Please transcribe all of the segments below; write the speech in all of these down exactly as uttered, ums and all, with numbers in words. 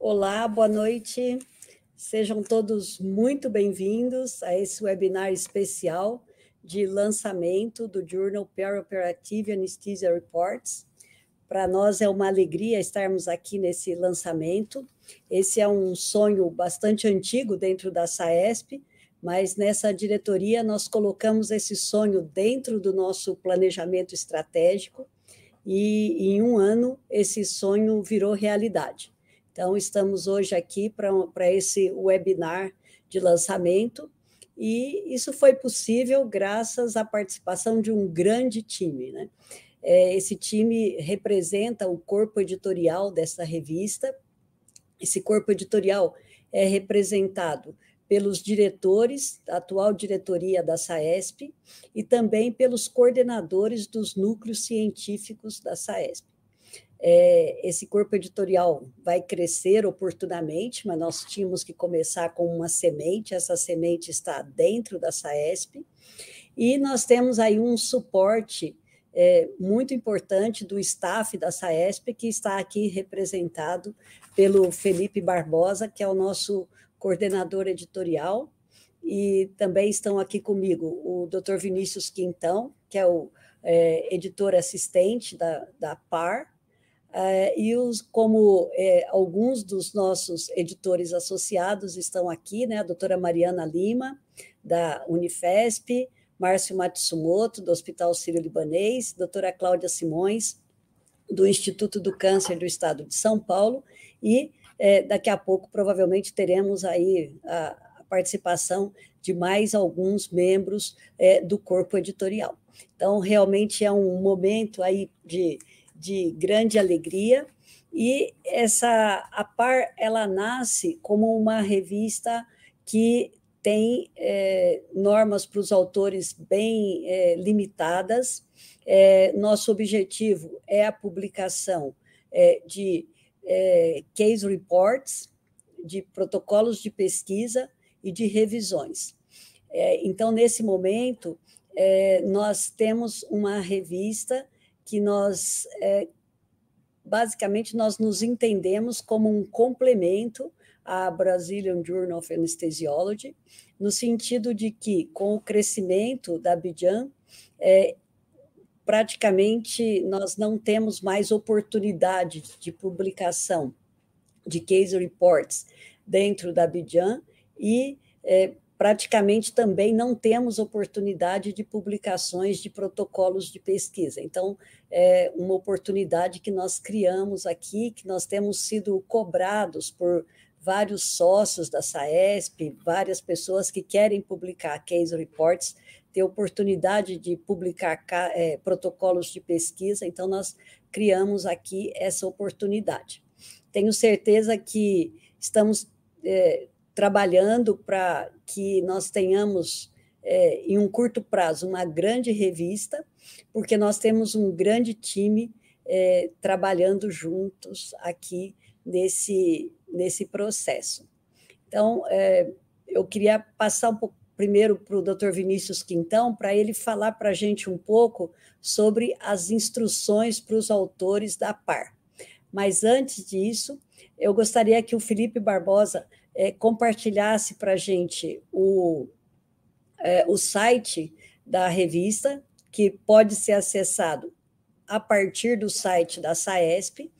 Olá, boa noite. Sejam todos muito bem-vindos a esse webinar especial de lançamento do Journal Perioperative Anesthesia Reports. Para nós é uma alegria estarmos aqui nesse lançamento. Esse é um sonho bastante antigo dentro da SAESP, mas nessa diretoria nós colocamos esse sonho dentro do nosso planejamento estratégico e em um ano esse sonho virou realidade. Então estamos hoje aqui para esse webinar de lançamento e isso foi possível graças à participação de um grande time, né? Esse time representa o corpo editorial dessa revista. Esse corpo editorial é representado pelos diretores, a atual diretoria da SAESP, e também pelos coordenadores dos núcleos científicos da SAESP. É, esse corpo editorial vai crescer oportunamente, mas nós tínhamos que começar com uma semente, essa semente está dentro da SAESP, e nós temos aí um suporte É, muito importante do staff da SAESP, que está aqui representado pelo Felipe Barbosa, que é o nosso coordenador editorial, e também estão aqui comigo o doutor Vinícius Quintão, que é o é, editor assistente da, da P A R, é, e os, como é, alguns dos nossos editores associados estão aqui, né, a doutora Mariana Lima, da Unifesp, Márcio Matsumoto, do Hospital Sírio-Libanês, doutora Claudia Simões, do Instituto do Câncer do Estado de São Paulo, e é, daqui a pouco provavelmente teremos aí a, a participação de mais alguns membros é, do corpo editorial. Então, realmente é um momento aí de, de grande alegria, e essa, a P A R, ela nasce como uma revista que tem é, normas para os autores bem é, limitadas. É, nosso objetivo é a publicação é, de é, case reports, de protocolos de pesquisa e de revisões. É, então, nesse momento, é, nós temos uma revista que nós, é, basicamente, nós nos entendemos como um complemento a Brazilian Journal of Anesthesiology, no sentido de que, com o crescimento da B J A N, é, praticamente nós não temos mais oportunidade de publicação de case reports dentro da B J A N e é, praticamente também não temos oportunidade de publicações de protocolos de pesquisa. Então, é uma oportunidade que nós criamos aqui, que nós temos sido cobrados por vários sócios da SAESP, várias pessoas que querem publicar case reports, ter oportunidade de publicar é, protocolos de pesquisa, então nós criamos aqui essa oportunidade. Tenho certeza que estamos é, trabalhando para que nós tenhamos, é, em um curto prazo, uma grande revista, porque nós temos um grande time é, trabalhando juntos aqui nesse... nesse processo. Então, é, eu queria passar um pouco, primeiro para o doutor Vinícius Quintão, para ele falar para a gente um pouco sobre as instruções para os autores da P A R. Mas, antes disso, eu gostaria que o Felipe Barbosa é, compartilhasse para a gente o, é, o site da revista, que pode ser acessado a partir do site da SAESP,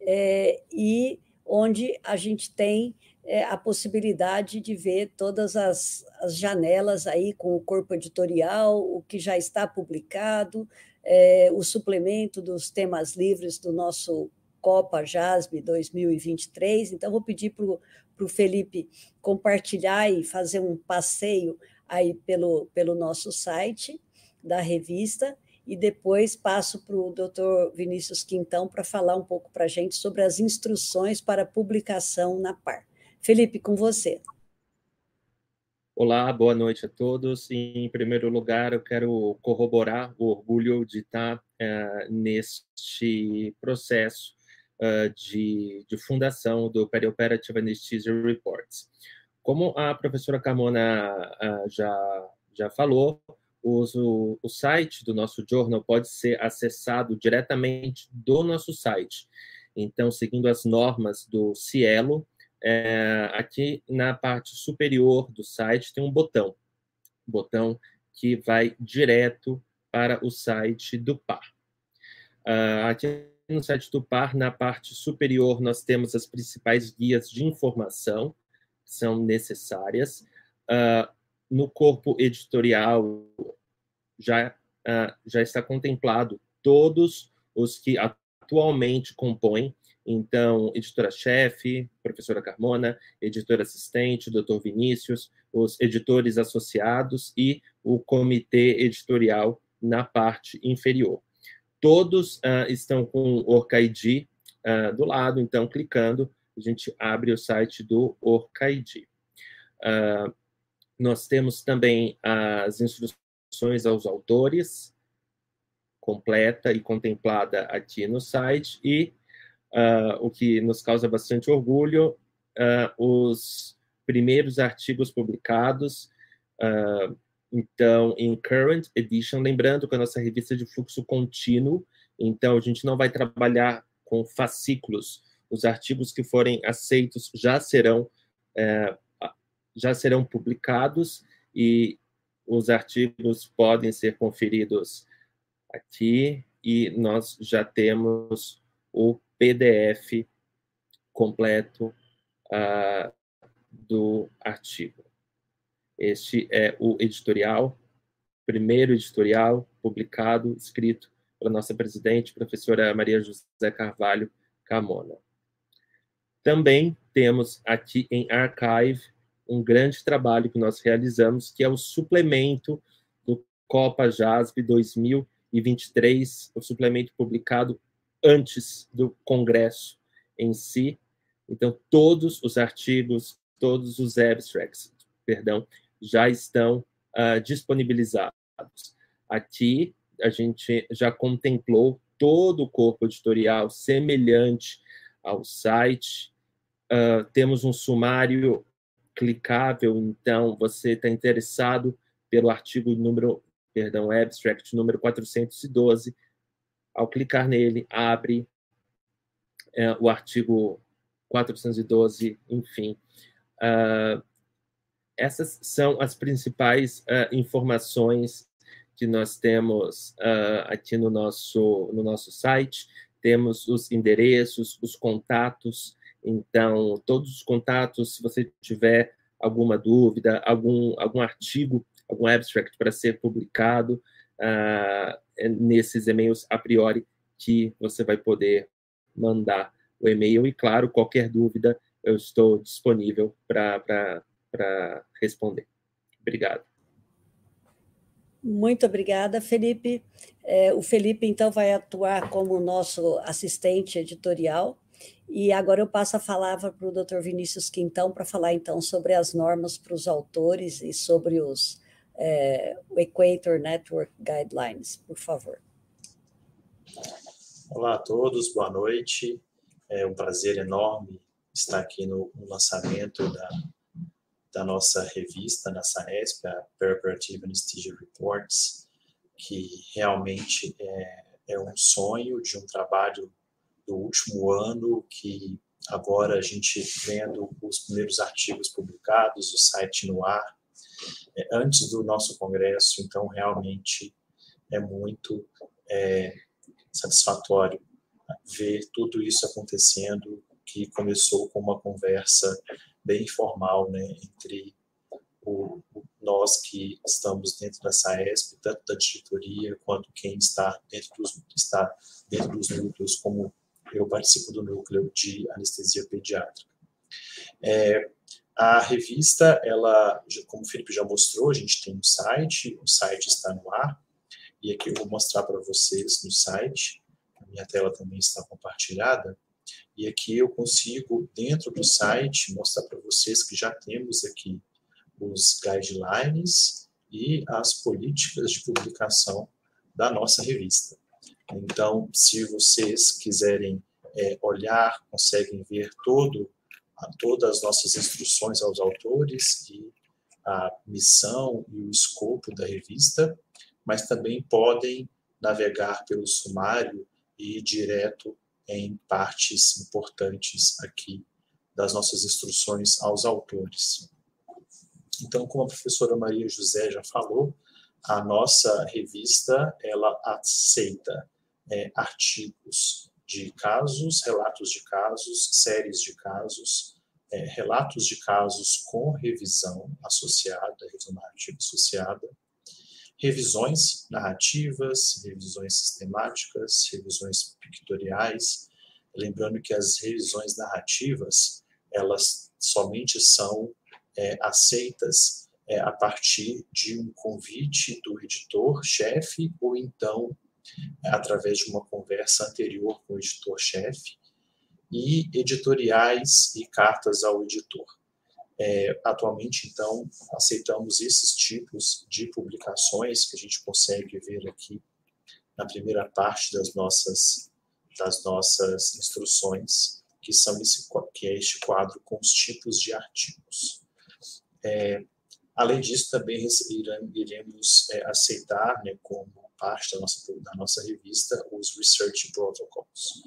é, e onde a gente tem é, a possibilidade de ver todas as, as janelas aí com o corpo editorial, o que já está publicado, é, o suplemento dos temas livres do nosso COPA/J A S B dois mil e vinte e três. Então, vou pedir para o Felipe compartilhar e fazer um passeio aí pelo, pelo nosso site da revista, e depois passo para o doutor Vinícius Quintão para falar um pouco para a gente sobre as instruções para publicação na P A R. Felipe, com você. Olá, boa noite a todos. Em primeiro lugar, eu quero corroborar o orgulho de estar uh, neste processo uh, de, de fundação do Perioperative Anesthesia Reports. Como a professora Carmona uh, já, já falou, O, o site do nosso journal pode ser acessado diretamente do nosso site. Então, seguindo as normas do SciELO, é, aqui na parte superior do site tem um botão, botão que vai direto para o site do P A R. Uh, aqui no site do P A R, na parte superior, nós temos as principais guias de informação que são necessárias. Uh, no corpo editorial já, uh, já está contemplado todos os que atualmente compõem, então, editora-chefe, professora Carmona, editora-assistente, doutor Vinícius, os editores associados e o comitê editorial na parte inferior. Todos uh, estão com o ORCID uh, do lado, então, clicando, a gente abre o site do ORCID. Uh, nós temos também as instruções aos autores, completa e contemplada aqui no site, e Uh, o que nos causa bastante orgulho, uh, os primeiros artigos publicados, uh, então, em Current Edition, lembrando que a nossa revista é de fluxo contínuo, então a gente não vai trabalhar com fascículos, os artigos que forem aceitos já serão, uh, já serão publicados, e os artigos podem ser conferidos aqui, e nós já temos o P D F completo uh, do artigo. Este é o editorial, primeiro editorial publicado, escrito pela nossa presidente, professora Maria José Carvalho Carmona. Também temos aqui em Archive um grande trabalho que nós realizamos, que é o suplemento do COPA/J A S B dois mil e vinte e três, o suplemento publicado antes do congresso em si. Então, todos os artigos, todos os abstracts, perdão, já estão uh, disponibilizados. Aqui, a gente já contemplou todo o corpo editorial semelhante ao site. Uh, temos um sumário clicável, então, você está interessado pelo artigo número, perdão, abstract número quatrocentos e doze, ao clicar nele, abre é, o artigo quatrocentos e doze, enfim. Uh, essas são as principais uh, informações que nós temos uh, aqui no nosso, no nosso site. Temos os endereços, os contatos. Então, todos os contatos, se você tiver alguma dúvida, algum, algum artigo, algum abstract para ser publicado, Uh, nesses e-mails a priori que você vai poder mandar o e-mail. E, claro, qualquer dúvida eu estou disponível para responder. Obrigado. Muito obrigada, Felipe. É, o Felipe, então, vai atuar como nosso assistente editorial. E agora eu passo a palavra para o doutor Vinícius Quintão para falar, então, sobre as normas para os autores e sobre os É, o Equator Network Guidelines, por favor. Olá a todos, boa noite. É um prazer enorme estar aqui no, no lançamento da, da nossa revista, da SAESP, a Perioperative Anesthesia Reports, que realmente é, é um sonho de um trabalho do último ano, que agora a gente vendo os primeiros artigos publicados, o site no ar, antes do nosso congresso. Então, realmente é muito é, satisfatório ver tudo isso acontecendo, que começou com uma conversa bem informal, né, entre o, o, nós que estamos dentro da SAESP, tanto da diretoria, quanto quem está dentro dos, está dentro dos núcleos, como eu participo do núcleo de anestesia pediátrica. É, A revista, ela, como o Felipe já mostrou, a gente tem um site, o site está no ar, e aqui eu vou mostrar para vocês no site, a minha tela também está compartilhada, e aqui eu consigo, dentro do site, mostrar para vocês que já temos aqui os guidelines e as políticas de publicação da nossa revista. Então, se vocês quiserem é, olhar, conseguem ver todo a todas as nossas instruções aos autores e a missão e o escopo da revista, mas também podem navegar pelo sumário e ir direto em partes importantes aqui das nossas instruções aos autores. Então, como a professora Maria José já falou, a nossa revista, ela aceita é, artigos de casos, relatos de casos, séries de casos, é, relatos de casos com revisão associada, revisão narrativa associada, revisões narrativas, revisões sistemáticas, revisões pictoriais. Lembrando que as revisões narrativas, elas somente são é, aceitas é, a partir de um convite do editor-chefe ou então é, através de uma conversa anterior com o editor-chefe, e editoriais e cartas ao editor. É, atualmente, então, aceitamos esses tipos de publicações que a gente consegue ver aqui na primeira parte das nossas das nossas instruções, que são esse, que é este quadro com os tipos de artigos. É, além disso, também iremos é, aceitar, né, como parte da nossa, da nossa revista, os Research Protocols.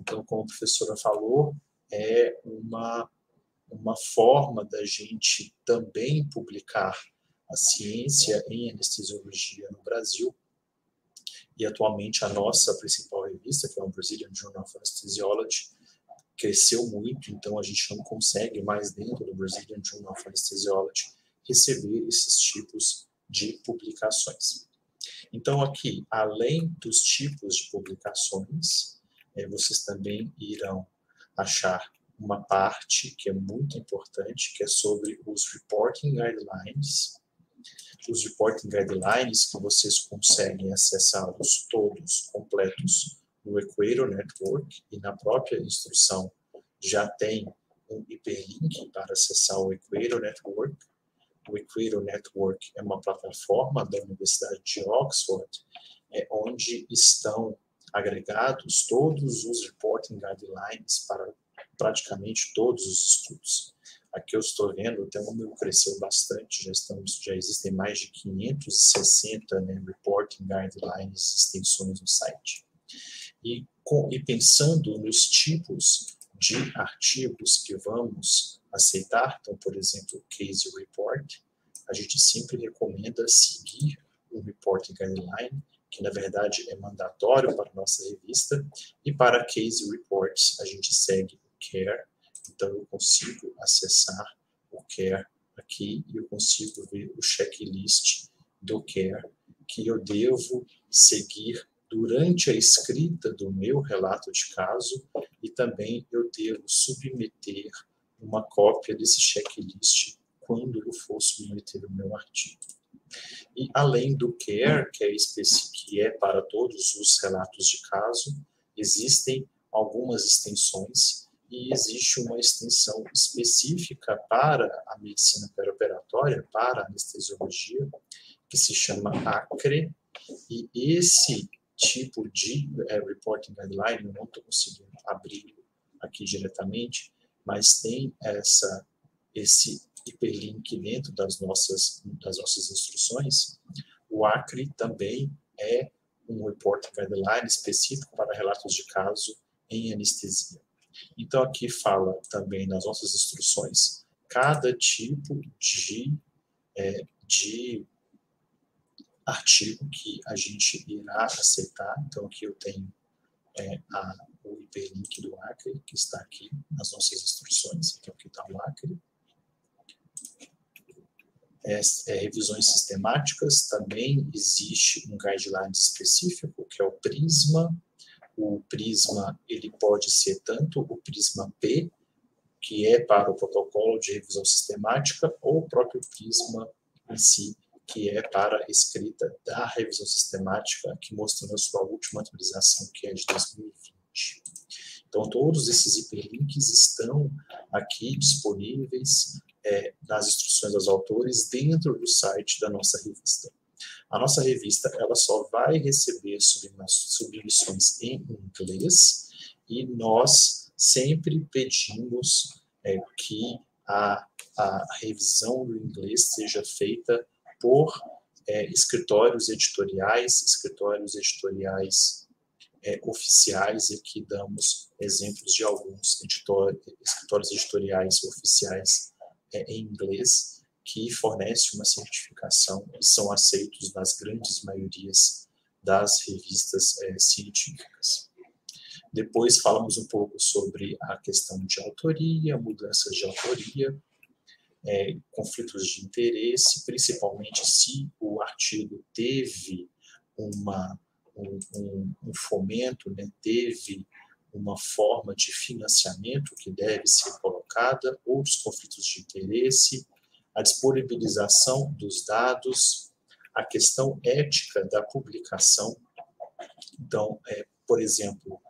Então, como a professora falou, é uma, uma forma da gente também publicar a ciência em anestesiologia no Brasil. E atualmente a nossa principal revista, que é o Brazilian Journal of Anesthesiology, cresceu muito, então a gente não consegue mais dentro do Brazilian Journal of Anesthesiology receber esses tipos de publicações. Então aqui, além dos tipos de publicações, é, vocês também irão achar uma parte que é muito importante, que é sobre os Reporting Guidelines, os Reporting Guidelines que vocês conseguem acessá-los todos completos no Equator Network, e na própria instrução já tem um hiperlink para acessar o Equator Network. O Equator Network é uma plataforma da Universidade de Oxford, é, onde estão agregados todos os Reporting Guidelines para praticamente todos os estudos. Aqui eu estou vendo, até o número cresceu bastante, já, estamos, já existem mais de quinhentos e sessenta, né, reporting guidelines, extensões no site. E, com, e pensando nos tipos de artigos que vamos aceitar, então, por exemplo, o Case Report, a gente sempre recomenda seguir o Reporting Guideline, que na verdade é mandatório para a nossa revista, e para Case Reports a gente segue o CARE. Então, eu consigo acessar o CARE aqui e eu consigo ver o checklist do CARE que eu devo seguir durante a escrita do meu relato de caso, e também eu devo submeter uma cópia desse checklist quando eu for submeter o meu artigo. E além do CARE, que é, que é para todos os relatos de caso, existem algumas extensões, e existe uma extensão específica para a medicina perioperatória, para a anestesiologia, que se chama ACRE, e esse tipo de é, reporting guideline, eu não estou conseguindo abrir aqui diretamente, mas tem essa, esse hiperlink dentro das nossas, das nossas instruções. O ACRE também é um reporting guideline específico para relatos de caso em anestesia. Então, aqui fala também nas nossas instruções cada tipo de, é, de artigo que a gente irá aceitar. Então, aqui eu tenho é, a, o hiperlink do ACRE, que está aqui nas nossas instruções. Então, aqui está o ACRE. É, é, revisões sistemáticas, também existe um guideline específico, que é o Prisma. O Prisma, ele pode ser tanto o Prisma P, que é para o protocolo de revisão sistemática, ou o próprio Prisma em si, que é para a escrita da revisão sistemática, que mostrando a sua última atualização, que é de dois mil e vinte. Então, todos esses hiperlinks estão aqui disponíveis é, nas instruções dos autores dentro do site da nossa revista. A nossa revista, ela só vai receber submissões em inglês, e nós sempre pedimos é, que a, a revisão do inglês seja feita por é, escritórios editoriais, escritórios editoriais é, oficiais, e aqui damos exemplos de alguns editor, escritórios editoriais oficiais é, em inglês, que fornecem uma certificação e são aceitos nas grandes maiorias das revistas é, científicas. Depois falamos um pouco sobre a questão de autoria, mudanças de autoria, É, conflitos de interesse, principalmente se o artigo teve uma, um, um, um fomento, né, teve uma forma de financiamento que deve ser colocada, outros conflitos de interesse, a disponibilização dos dados, a questão ética da publicação. Então, é, por exemplo,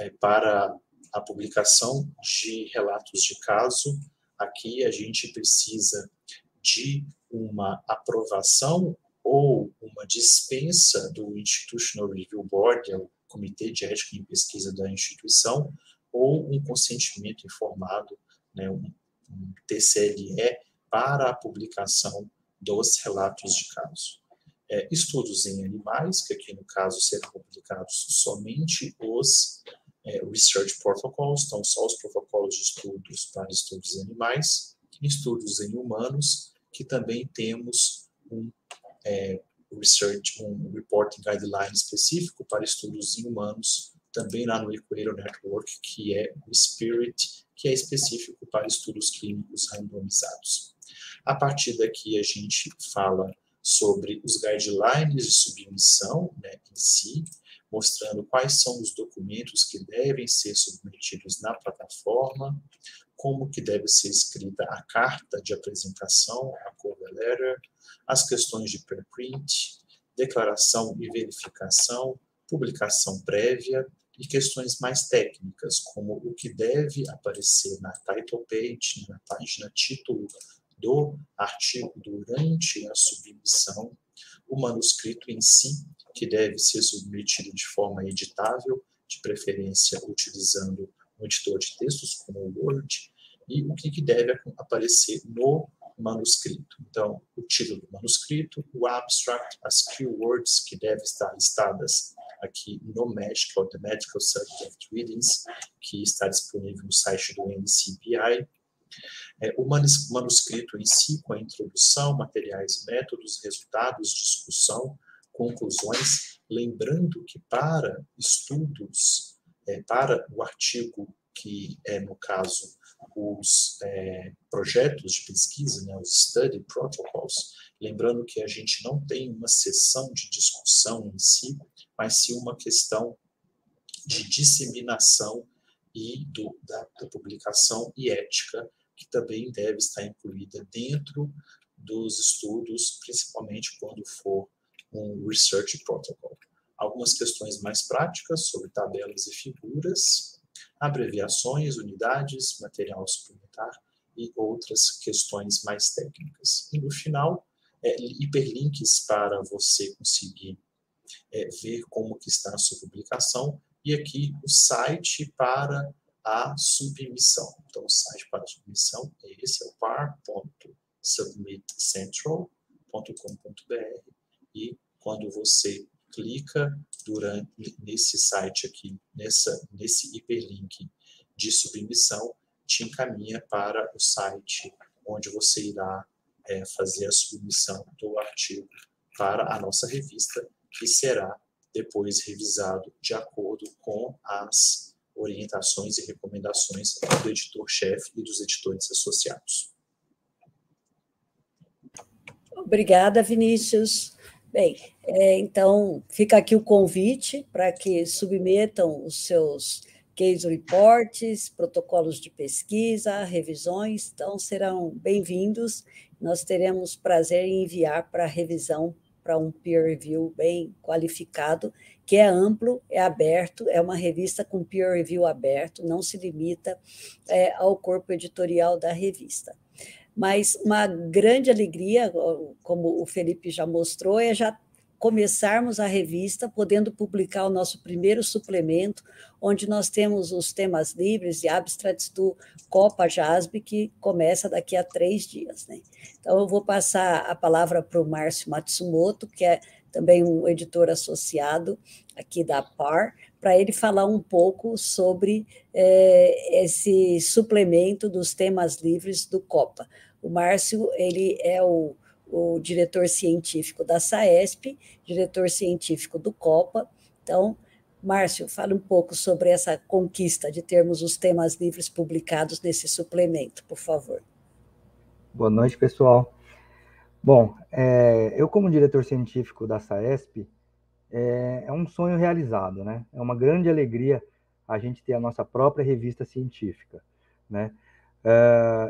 é, para a publicação de relatos de caso, aqui a gente precisa de uma aprovação ou uma dispensa do Institutional Review Board, é o Comitê de Ética em Pesquisa da instituição, ou um consentimento informado, né, um, um T C L E, para a publicação dos relatos de caso. É, estudos em animais, que aqui no caso serão publicados somente os É, research protocols, então só os protocolos de estudos para estudos em animais, estudos em humanos, que também temos um é, research, um reporting guideline específico para estudos em humanos, também lá no Equator Network, que é o SPIRIT, que é específico para estudos clínicos randomizados. A partir daqui a gente fala sobre os guidelines de submissão, né, em si, mostrando quais são os documentos que devem ser submetidos na plataforma, como que deve ser escrita a carta de apresentação, a cover letter, as questões de preprint, declaração e verificação, publicação prévia e questões mais técnicas, como o que deve aparecer na title page, na página título do artigo durante a submissão, o manuscrito em si, que deve ser submetido de forma editável, de preferência utilizando um editor de textos como o Word, e o que, que deve aparecer no manuscrito. Então, o título do manuscrito, o abstract, as keywords que devem estar listadas aqui no Mesh, que é o The Medical Subject Headings, que está disponível no site do N C B I. É, o manus- manuscrito em si, com a introdução, materiais, métodos, resultados, discussão, conclusões, lembrando que para estudos, é, para o artigo que é, no caso, os é, projetos de pesquisa, né, os study protocols, lembrando que a gente não tem uma sessão de discussão em si, mas sim uma questão de disseminação e do, da, da publicação e ética, que também deve estar incluída dentro dos estudos, principalmente quando for um Research Protocol. Algumas questões mais práticas sobre tabelas e figuras, abreviações, unidades, material suplementar e outras questões mais técnicas. E no final, é, hiperlinks para você conseguir é, ver como que está a sua publicação, e aqui o site para a submissão. Então, o site para a submissão é esse, é o par ponto submit central ponto com ponto br, e quando você clica durante, nesse site aqui, nessa, nesse hiperlink de submissão, te encaminha para o site onde você irá é, fazer a submissão do artigo para a nossa revista, que será depois revisado de acordo com as orientações e recomendações do editor-chefe e dos editores associados. Obrigada, Vinícius. Bem, é, então fica aqui o convite para que submetam os seus case reports, protocolos de pesquisa, revisões, então serão bem-vindos. Nós teremos prazer em enviar para revisão, para um peer review bem qualificado, que é amplo, é aberto, é uma revista com peer review aberto, não se limita é, ao corpo editorial da revista. Mas uma grande alegria, como o Felipe já mostrou, é já começarmos a revista, podendo publicar o nosso primeiro suplemento, onde nós temos os temas livres e abstracts do COPA/J A S B, que começa daqui a três dias, né? Então, eu vou passar a palavra para o Márcio Matsumoto, que é também um editor associado aqui da P A R, para ele falar um pouco sobre eh, esse suplemento dos temas livres do COPA. O Márcio, ele é o, o diretor científico da SAESP, diretor científico do COPA. Então, Márcio, fala um pouco sobre essa conquista de termos os temas livres publicados nesse suplemento, por favor. Boa noite, pessoal. Bom, é, eu como diretor científico da SAESP, é, é um sonho realizado, né? É uma grande alegria a gente ter a nossa própria revista científica, né?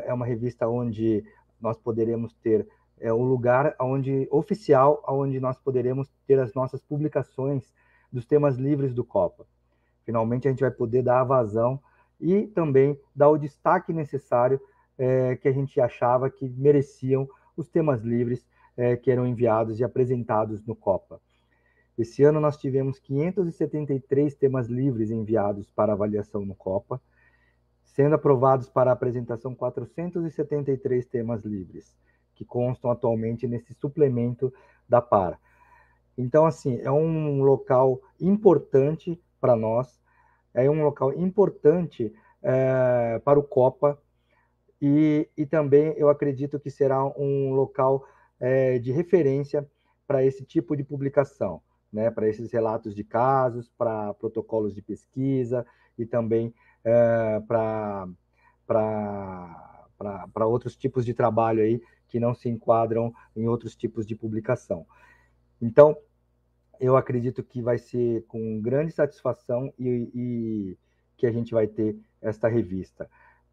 É uma revista onde nós poderemos ter é, um lugar onde, oficial, onde nós poderemos ter as nossas publicações dos temas livres do COPA. Finalmente, a gente vai poder dar a vazão e também dar o destaque necessário é, que a gente achava que mereciam os temas livres eh, que eram enviados e apresentados no COPA. Esse ano nós tivemos quinhentos e setenta e três temas livres enviados para avaliação no COPA, sendo aprovados para apresentação quatrocentos e setenta e três temas livres, que constam atualmente nesse suplemento da P A R. Então, assim, é um local importante para nós, é um local importante eh, para o COPA, E, e também eu acredito que será um local é, de referência para esse tipo de publicação, né? Para esses relatos de casos, para protocolos de pesquisa e também é, para para outros tipos de trabalho aí que não se enquadram em outros tipos de publicação. Então, eu acredito que vai ser com grande satisfação e, e que a gente vai ter esta revista.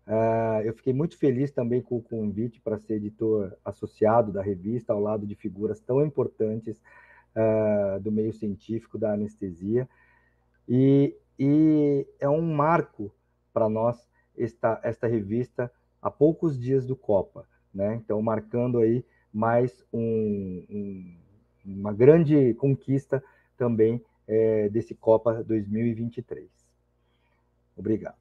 Uh, eu fiquei muito feliz também com o convite para ser editor associado da revista, ao lado de figuras tão importantes uh, do meio científico da anestesia. E, e é um marco para nós esta, esta revista há poucos dias do COPA, né? Então, marcando aí mais um, um, uma grande conquista também é, desse COPA dois mil e vinte e três. Obrigado.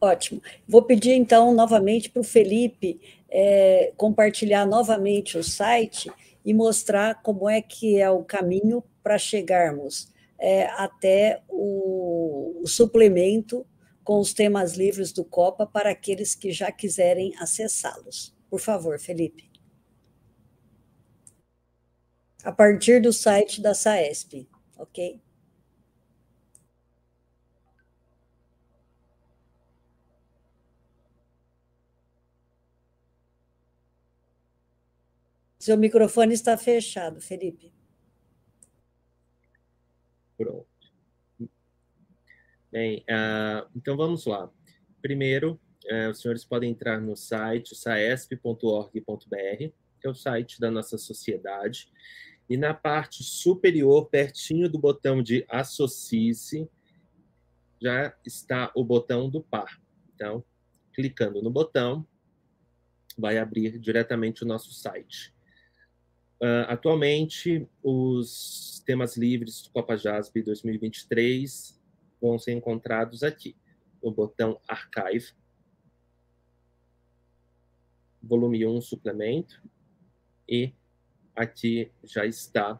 Ótimo. Vou pedir, então, novamente para o Felipe é, compartilhar novamente o site e mostrar como é que é o caminho para chegarmos é, até o, o suplemento com os temas livres do COPA para aqueles que já quiserem acessá-los. Por favor, Felipe. A partir do site da SAESP, ok? Seu microfone está fechado, Felipe. Pronto. Bem, uh, então vamos lá. Primeiro, uh, os senhores podem entrar no site saesp ponto org ponto br, que é o site da nossa sociedade, e na parte superior, pertinho do botão de associe-se, já está o botão do P A R. Então, clicando no botão, vai abrir diretamente o nosso site. Uh, atualmente, os temas livres do COPA/JASB dois mil e vinte e três vão ser encontrados aqui, no botão Archive, volume um, suplemento, e aqui já está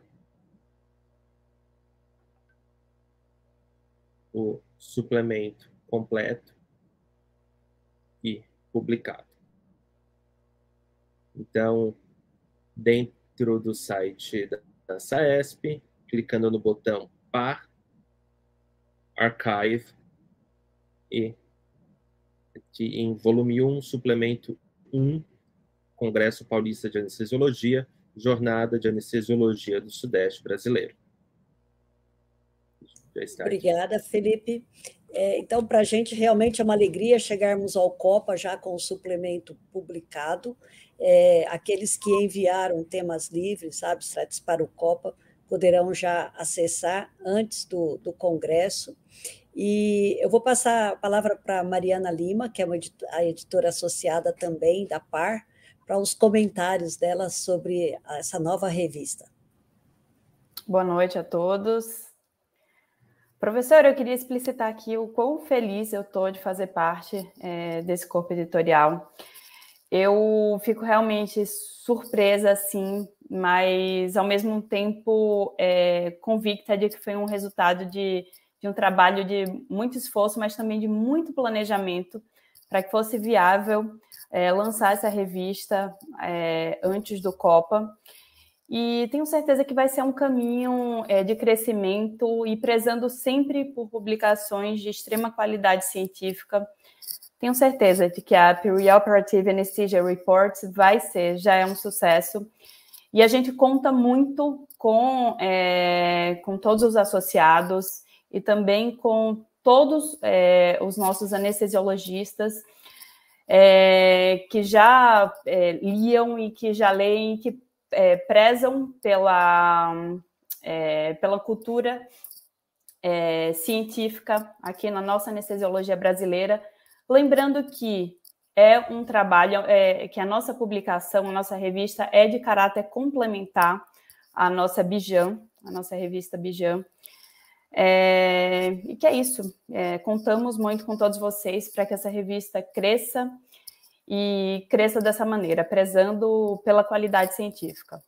o suplemento completo e publicado. Então, dentro Dentro do site da SAESP, clicando no botão P A R, Archive, e aqui em volume um, suplemento um, Congresso Paulista de Anestesiologia, Jornada de Anestesiologia do Sudeste Brasileiro. Obrigada, Felipe. É, então, para a gente realmente é uma alegria chegarmos ao COPA já com o suplemento publicado. É, aqueles que enviaram temas livres, abstracts para o COPA, poderão já acessar antes do, do Congresso. E eu vou passar a palavra para a Mariana Lima, que é uma editora, a editora associada também da P A R, para os comentários dela sobre essa nova revista. Boa noite a todos. Professor, eu queria explicitar aqui o quão feliz eu estou de fazer parte é, desse corpo editorial. Eu fico realmente surpresa, assim, mas ao mesmo tempo é, convicta de que foi um resultado de, de um trabalho de muito esforço, mas também de muito planejamento para que fosse viável é, lançar essa revista é, antes do COPA. E tenho certeza que vai ser um caminho é, de crescimento e prezando sempre por publicações de extrema qualidade científica. Tenho certeza de que a Perioperative Anesthesia Reports vai ser, já é um sucesso. E a gente conta muito com, é, com todos os associados e também com todos é, os nossos anestesiologistas é, que já é, liam e que já leem, que é, prezam pela, é, pela cultura é, científica aqui na nossa anestesiologia brasileira. Lembrando que é um trabalho, é, que a nossa publicação, a nossa revista é de caráter complementar à nossa B J A N, a nossa revista B J A N. É, e que é isso, é, contamos muito com todos vocês para que essa revista cresça e cresça dessa maneira, prezando pela qualidade científica.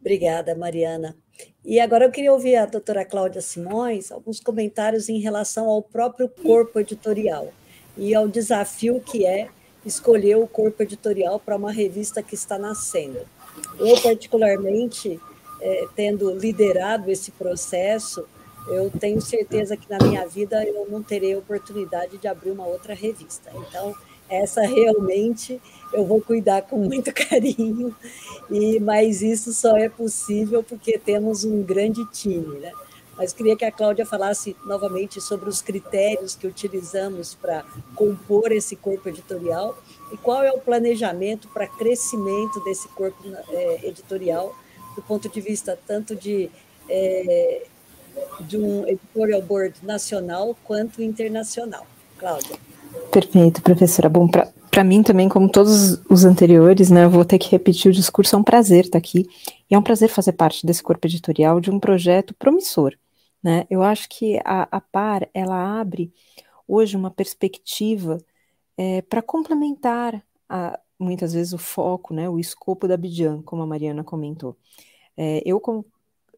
Obrigada, Mariana. E agora eu queria ouvir a doutora Cláudia Simões, alguns comentários em relação ao próprio corpo editorial e ao desafio que é escolher o corpo editorial para uma revista que está nascendo. Eu, particularmente, eh, tendo liderado esse processo, eu tenho certeza que na minha vida eu não terei a oportunidade de abrir uma outra revista. Então, essa realmente eu vou cuidar com muito carinho, e, mas isso só é possível porque temos um grande time, né? Mas queria que a Cláudia falasse novamente sobre os critérios que utilizamos para compor esse corpo editorial e qual é o planejamento para crescimento desse corpo é, editorial do ponto de vista tanto de, é, de um editorial board nacional quanto internacional. Cláudia. Perfeito, professora. Bom, para mim também, como todos os anteriores, né, eu vou ter que repetir o discurso, é um prazer estar aqui, e é um prazer fazer parte desse corpo editorial de um projeto promissor, né? Eu acho que a, a P A R, ela abre hoje uma perspectiva é, para complementar, a, muitas vezes, o foco, né, o escopo da B J A N, como a Mariana comentou. É, eu, como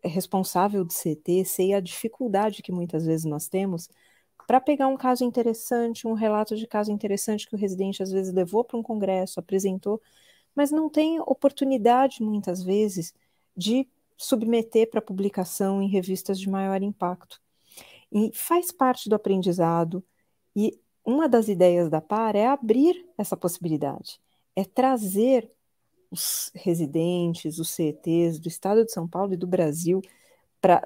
responsável do C T, sei a dificuldade que muitas vezes nós temos para pegar um caso interessante, um relato de caso interessante que o residente às vezes levou para um congresso, apresentou, mas não tem oportunidade muitas vezes de submeter para publicação em revistas de maior impacto. E faz parte do aprendizado, e uma das ideias da P A R é abrir essa possibilidade, é trazer os residentes, os C E Ts do Estado de São Paulo e do Brasil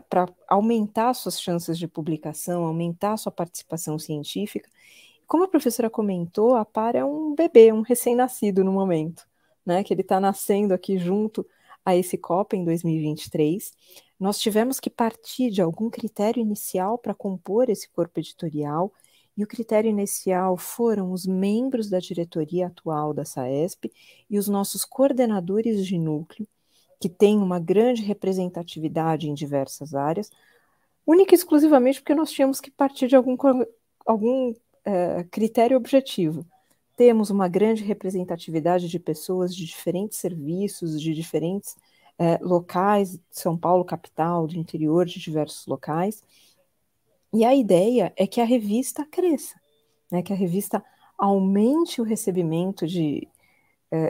para aumentar suas chances de publicação, aumentar sua participação científica. Como a professora comentou, a P A R é um bebê, um recém-nascido no momento, né, que ele está nascendo aqui junto a esse COPA em dois mil e vinte e três. Nós tivemos que partir de algum critério inicial para compor esse corpo editorial, e o critério inicial foram os membros da diretoria atual da SAESP e os nossos coordenadores de núcleo, que tem uma grande representatividade em diversas áreas, única e exclusivamente porque nós tínhamos que partir de algum, algum é, critério objetivo. Temos uma grande representatividade de pessoas de diferentes serviços, de diferentes é, locais, São Paulo, capital, do interior, de diversos locais, e a ideia é que a revista cresça, né? Que a revista aumente o recebimento de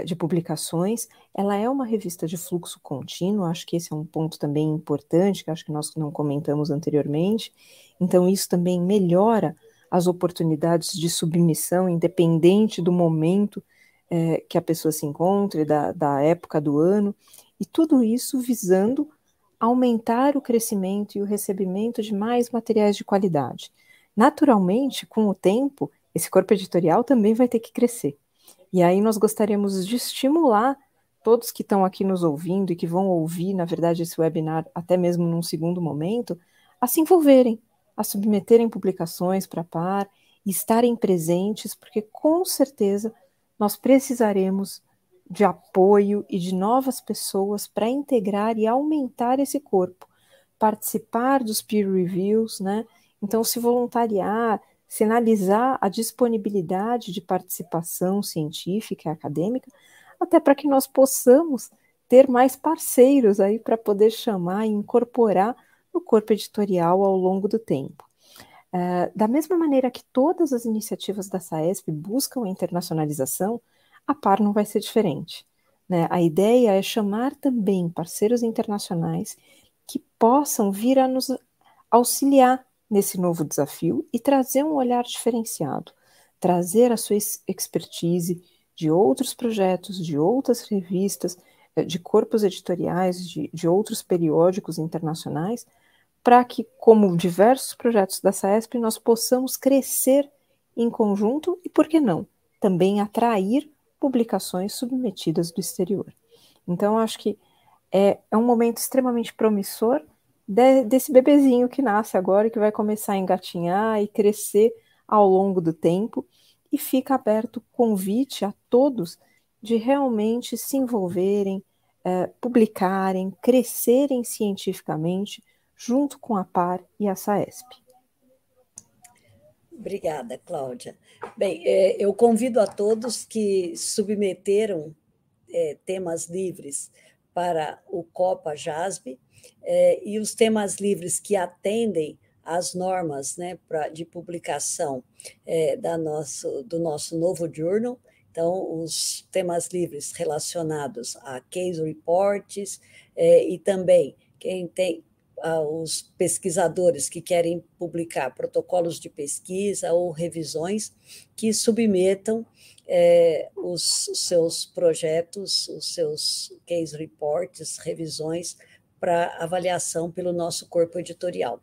de publicações. Ela é uma revista de fluxo contínuo, acho que esse é um ponto também importante, que acho que nós não comentamos anteriormente, então isso também melhora as oportunidades de submissão, independente do momento eh, que a pessoa se encontre, da, da época do ano, e tudo isso visando aumentar o crescimento e o recebimento de mais materiais de qualidade. Naturalmente, com o tempo, esse corpo editorial também vai ter que crescer. E aí nós gostaríamos de estimular todos que estão aqui nos ouvindo e que vão ouvir, na verdade, esse webinar até mesmo num segundo momento, a se envolverem, a submeterem publicações para a P A R, estarem presentes, porque com certeza nós precisaremos de apoio e de novas pessoas para integrar e aumentar esse corpo, participar dos peer reviews, né? Então se voluntariar, sinalizar a disponibilidade de participação científica e acadêmica, até para que nós possamos ter mais parceiros aí para poder chamar e incorporar no corpo editorial ao longo do tempo. Uh, da mesma maneira que todas as iniciativas da SAESP buscam a internacionalização, a P A R não vai ser diferente, né? A ideia é chamar também parceiros internacionais que possam vir a nos auxiliar nesse novo desafio e trazer um olhar diferenciado, trazer a sua expertise de outros projetos, de outras revistas, de corpos editoriais, de, de outros periódicos internacionais, para que, como diversos projetos da SAESP, nós possamos crescer em conjunto e, por que não, também atrair publicações submetidas do exterior. Então, acho que é, é um momento extremamente promissor de, desse bebezinho que nasce agora e que vai começar a engatinhar e crescer ao longo do tempo, e fica aberto o convite a todos de realmente se envolverem, eh, publicarem, crescerem cientificamente junto com a P A R e a SAESP. Obrigada, Cláudia. Bem, eh, eu convido a todos que submeteram eh, temas livres para o COPA/J A S B eh, e os temas livres que atendem as normas, né, pra, de publicação é, da nosso, do nosso novo journal. Então, os temas livres relacionados a case reports é, e também quem tem ah, os pesquisadores que querem publicar protocolos de pesquisa ou revisões, que submetam é, os seus projetos, os seus case reports, revisões para avaliação pelo nosso corpo editorial.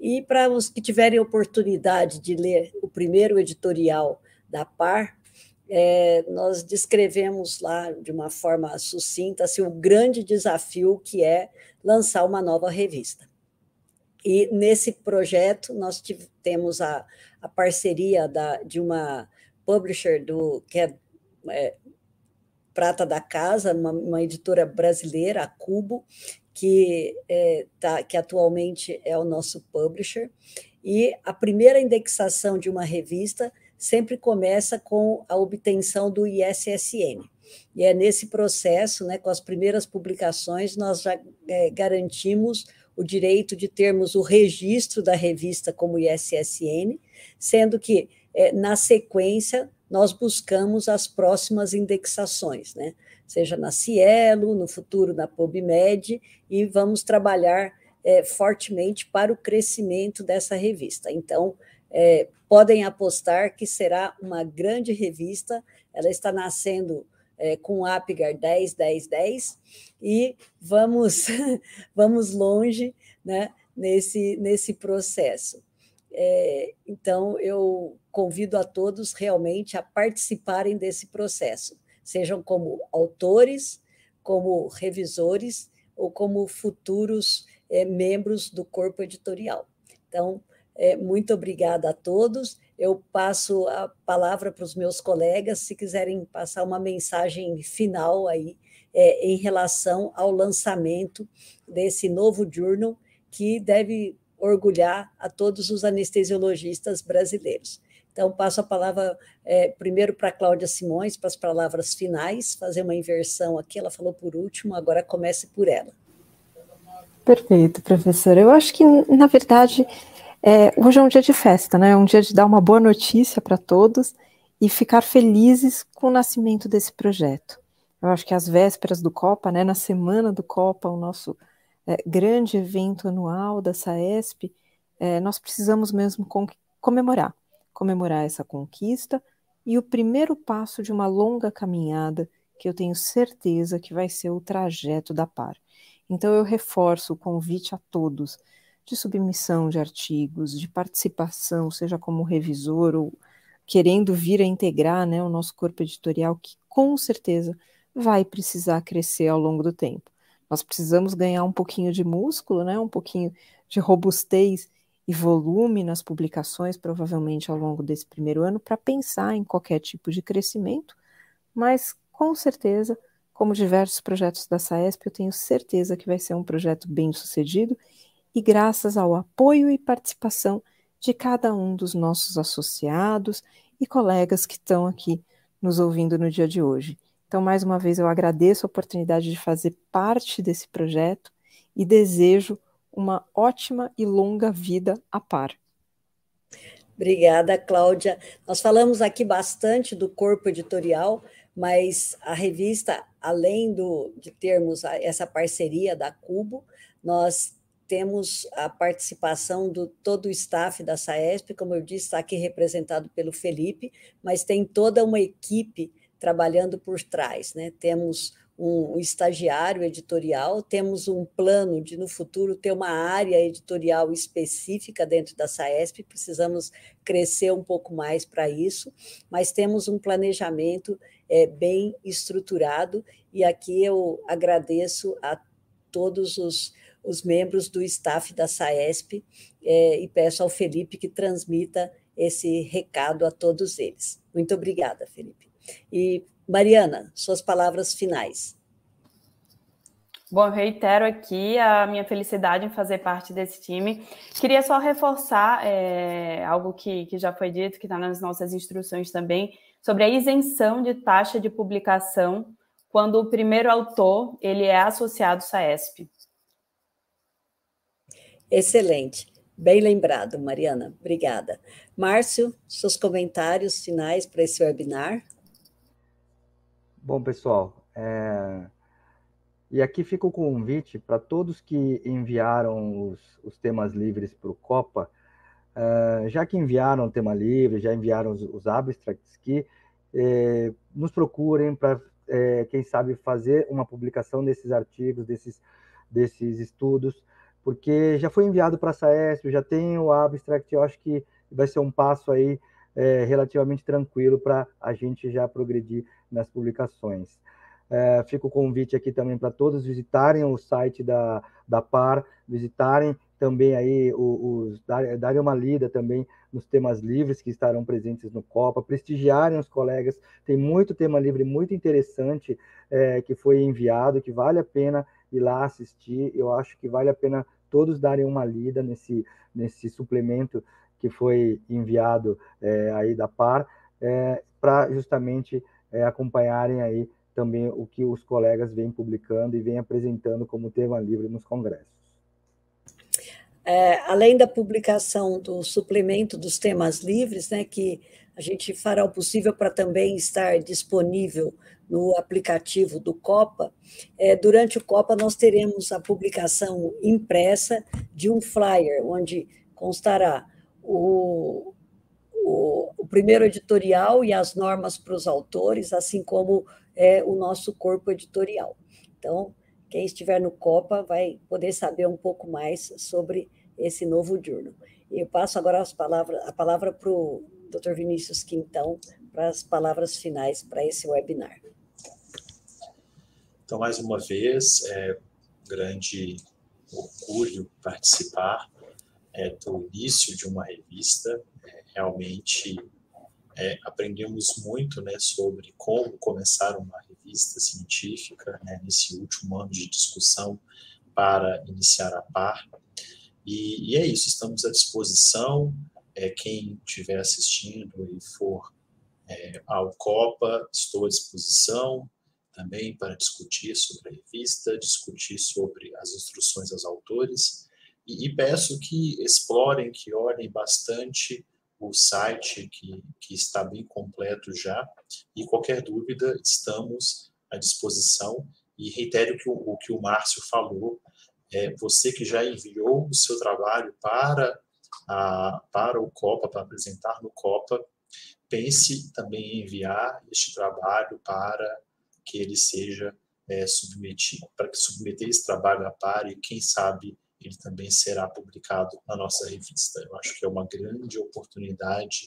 E para os que tiverem oportunidade de ler o primeiro editorial da P A R, é, nós descrevemos lá de uma forma sucinta assim, o grande desafio que é lançar uma nova revista. E nesse projeto nós tive, temos a, a parceria da, de uma publisher do, que é, é prata da casa, uma, uma editora brasileira, a Cubo, Que, é, tá, que atualmente é o nosso publisher, e a primeira indexação de uma revista sempre começa com a obtenção do I S S N, e é nesse processo, né, com as primeiras publicações, nós já é, garantimos o direito de termos o registro da revista como I S S N, sendo que, é, na sequência, nós buscamos as próximas indexações, né? Seja na SciELO, no futuro na PubMed, e vamos trabalhar é, fortemente para o crescimento dessa revista. Então, é, podem apostar que será uma grande revista, ela está nascendo é, com o Apgar dez, dez, dez, e vamos, vamos longe, né, nesse, nesse processo. É, então, eu convido a todos realmente a participarem desse processo, sejam como autores, como revisores ou como futuros é, membros do corpo editorial. Então, é, muito obrigada a todos. Eu passo a palavra para os meus colegas, se quiserem passar uma mensagem final aí, é, em relação ao lançamento desse novo journal, que deve orgulhar a todos os anestesiologistas brasileiros. Então, passo a palavra é, primeiro para a Claudia Simões, para as palavras finais, fazer uma inversão aqui, ela falou por último, agora comece por ela. Perfeito, professora. Eu acho que, na verdade, é, hoje é um dia de festa, né? É um dia de dar uma boa notícia para todos e ficar felizes com o nascimento desse projeto. Eu acho que às vésperas do COPA, né, na semana do COPA, o nosso É, grande evento anual da SAESP, é, nós precisamos mesmo com, comemorar, comemorar essa conquista e o primeiro passo de uma longa caminhada que eu tenho certeza que vai ser o trajeto da P A R. Então eu reforço o convite a todos de submissão de artigos, de participação, seja como revisor ou querendo vir a integrar, né, o nosso corpo editorial, que com certeza vai precisar crescer ao longo do tempo. Nós precisamos ganhar um pouquinho de músculo, né? Um pouquinho de robustez e volume nas publicações, provavelmente ao longo desse primeiro ano, para pensar em qualquer tipo de crescimento, mas com certeza, como diversos projetos da SAESP, eu tenho certeza que vai ser um projeto bem sucedido, e graças ao apoio e participação de cada um dos nossos associados e colegas que estão aqui nos ouvindo no dia de hoje. Então, mais uma vez, eu agradeço a oportunidade de fazer parte desse projeto e desejo uma ótima e longa vida à P A R. Obrigada, Cláudia. Nós falamos aqui bastante do corpo editorial, mas a revista, além do, de termos essa parceria da Cubo, nós temos a participação de todo o staff da SAESP, como eu disse, está aqui representado pelo Felipe, mas tem toda uma equipe trabalhando por trás, né? Temos um estagiário editorial, temos um plano de, no futuro, ter uma área editorial específica dentro da SAESP, precisamos crescer um pouco mais para isso, mas temos um planejamento é, bem estruturado, e aqui eu agradeço a todos os, os membros do staff da SAESP é, e peço ao Felipe que transmita esse recado a todos eles. Muito obrigada, Felipe. E Mariana, suas palavras finais. Bom, eu reitero aqui a minha felicidade em fazer parte desse time. Queria só reforçar é, algo que, que já foi dito, que está nas nossas instruções também, sobre a isenção de taxa de publicação quando o primeiro autor ele é associado à SAESP. Excelente. Bem lembrado, Mariana. Obrigada. Márcio, seus comentários finais para esse webinar. Bom, pessoal, é... e aqui fica o convite para todos que enviaram os, os temas livres para o COPA, é... já que enviaram o tema livre, já enviaram os, os abstracts aqui, é... nos procurem para, é... quem sabe, fazer uma publicação desses artigos, desses, desses estudos, porque já foi enviado para a SAESP, já tem o abstract, eu acho que vai ser um passo aí, É, relativamente tranquilo para a gente já progredir nas publicações. É, fica o convite aqui também para todos visitarem o site da, da P A R, visitarem também aí, os, os, darem uma lida também nos temas livres que estarão presentes no COPA, prestigiarem os colegas, tem muito tema livre, muito interessante é, que foi enviado, que vale a pena ir lá assistir, eu acho que vale a pena todos darem uma lida nesse, nesse suplemento que foi enviado é, aí da P A R, é, para justamente é, acompanharem aí também o que os colegas vêm publicando e vêm apresentando como tema livre nos congressos. É, além da publicação do suplemento dos temas livres, né, que a gente fará o possível para também estar disponível no aplicativo do COPA, é, durante o COPA nós teremos a publicação impressa de um flyer, onde constará O, o, o primeiro editorial e as normas para os autores, assim como é, o nosso corpo editorial. Então, quem estiver no COPA vai poder saber um pouco mais sobre esse novo journal. Eu passo agora as palavras, a palavra para o doutor Vinícius Quintão, para as palavras finais para esse webinar. Então, mais uma vez, é um grande orgulho participar É, do início de uma revista, é, realmente é, aprendemos muito, né, sobre como começar uma revista científica, né, nesse último ano de discussão para iniciar a P A R, e, e é isso, estamos à disposição, é, quem estiver assistindo e for é, ao COPA, estou à disposição também para discutir sobre a revista, discutir sobre as instruções aos autores, e peço que explorem, que olhem bastante o site, que, que está bem completo já, e qualquer dúvida estamos à disposição, e reitero que o, o que o Márcio falou, é, você que já enviou o seu trabalho para, a, para o COPA, para apresentar no COPA, pense também em enviar este trabalho para que ele seja é, submetido, para que submeter esse trabalho à P A R, e quem sabe ele também será publicado na nossa revista. Eu acho que é uma grande oportunidade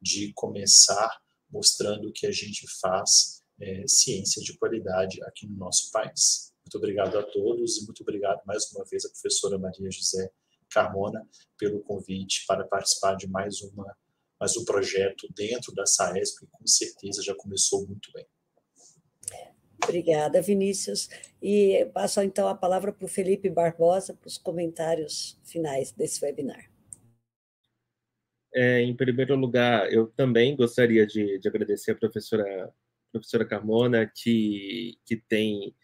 de começar mostrando que a gente faz é, ciência de qualidade aqui no nosso país. Muito obrigado a todos e muito obrigado mais uma vez à professora Maria José Carmona pelo convite para participar de mais, uma, mais um projeto dentro da SAESP, que com certeza já começou muito bem. Obrigada, Vinícius. E passo, então, a palavra para o Felipe Barbosa para os comentários finais desse webinar. É, em primeiro lugar, eu também gostaria de, de agradecer a professora professora Carmona, que, que tem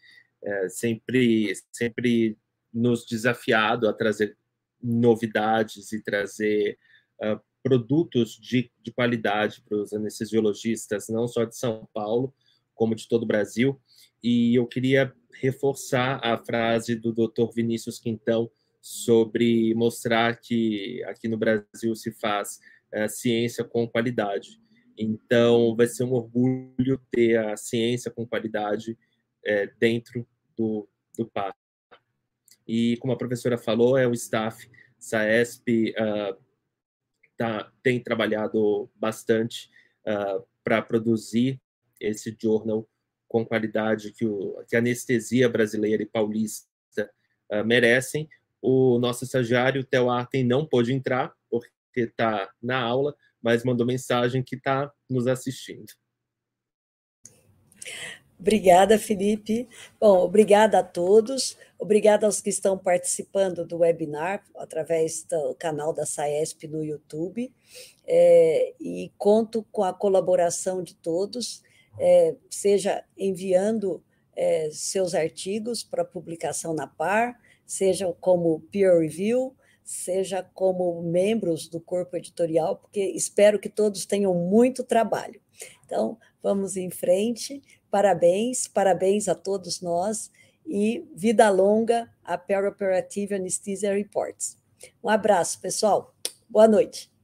é, sempre, sempre nos desafiado a trazer novidades e trazer uh, produtos de, de qualidade para os anestesiologistas, não só de São Paulo, como de todo o Brasil. E eu queria reforçar a frase do doutor Vinícius Quintão sobre mostrar que aqui no Brasil se faz é, ciência com qualidade. Então, vai ser um orgulho ter a ciência com qualidade é, dentro do, do P A R. E, como a professora falou, é o staff SAESP uh, tá, tem trabalhado bastante uh, para produzir esse journal com qualidade que, o, que a anestesia brasileira e paulista uh, merecem. O nosso estagiário, Teo Artem, não pôde entrar, porque está na aula, mas mandou mensagem que está nos assistindo. Obrigada, Felipe. Bom, obrigada a todos. Obrigada aos que estão participando do webinar através do canal da SAESP no YouTube. É, e conto com a colaboração de todos, é, seja enviando é, seus artigos para publicação na P A R, seja como peer review, seja como membros do corpo editorial, porque espero que todos tenham muito trabalho. Então, vamos em frente. Parabéns, parabéns a todos nós e vida longa a Perioperative Anesthesia Reports. Um abraço, pessoal. Boa noite.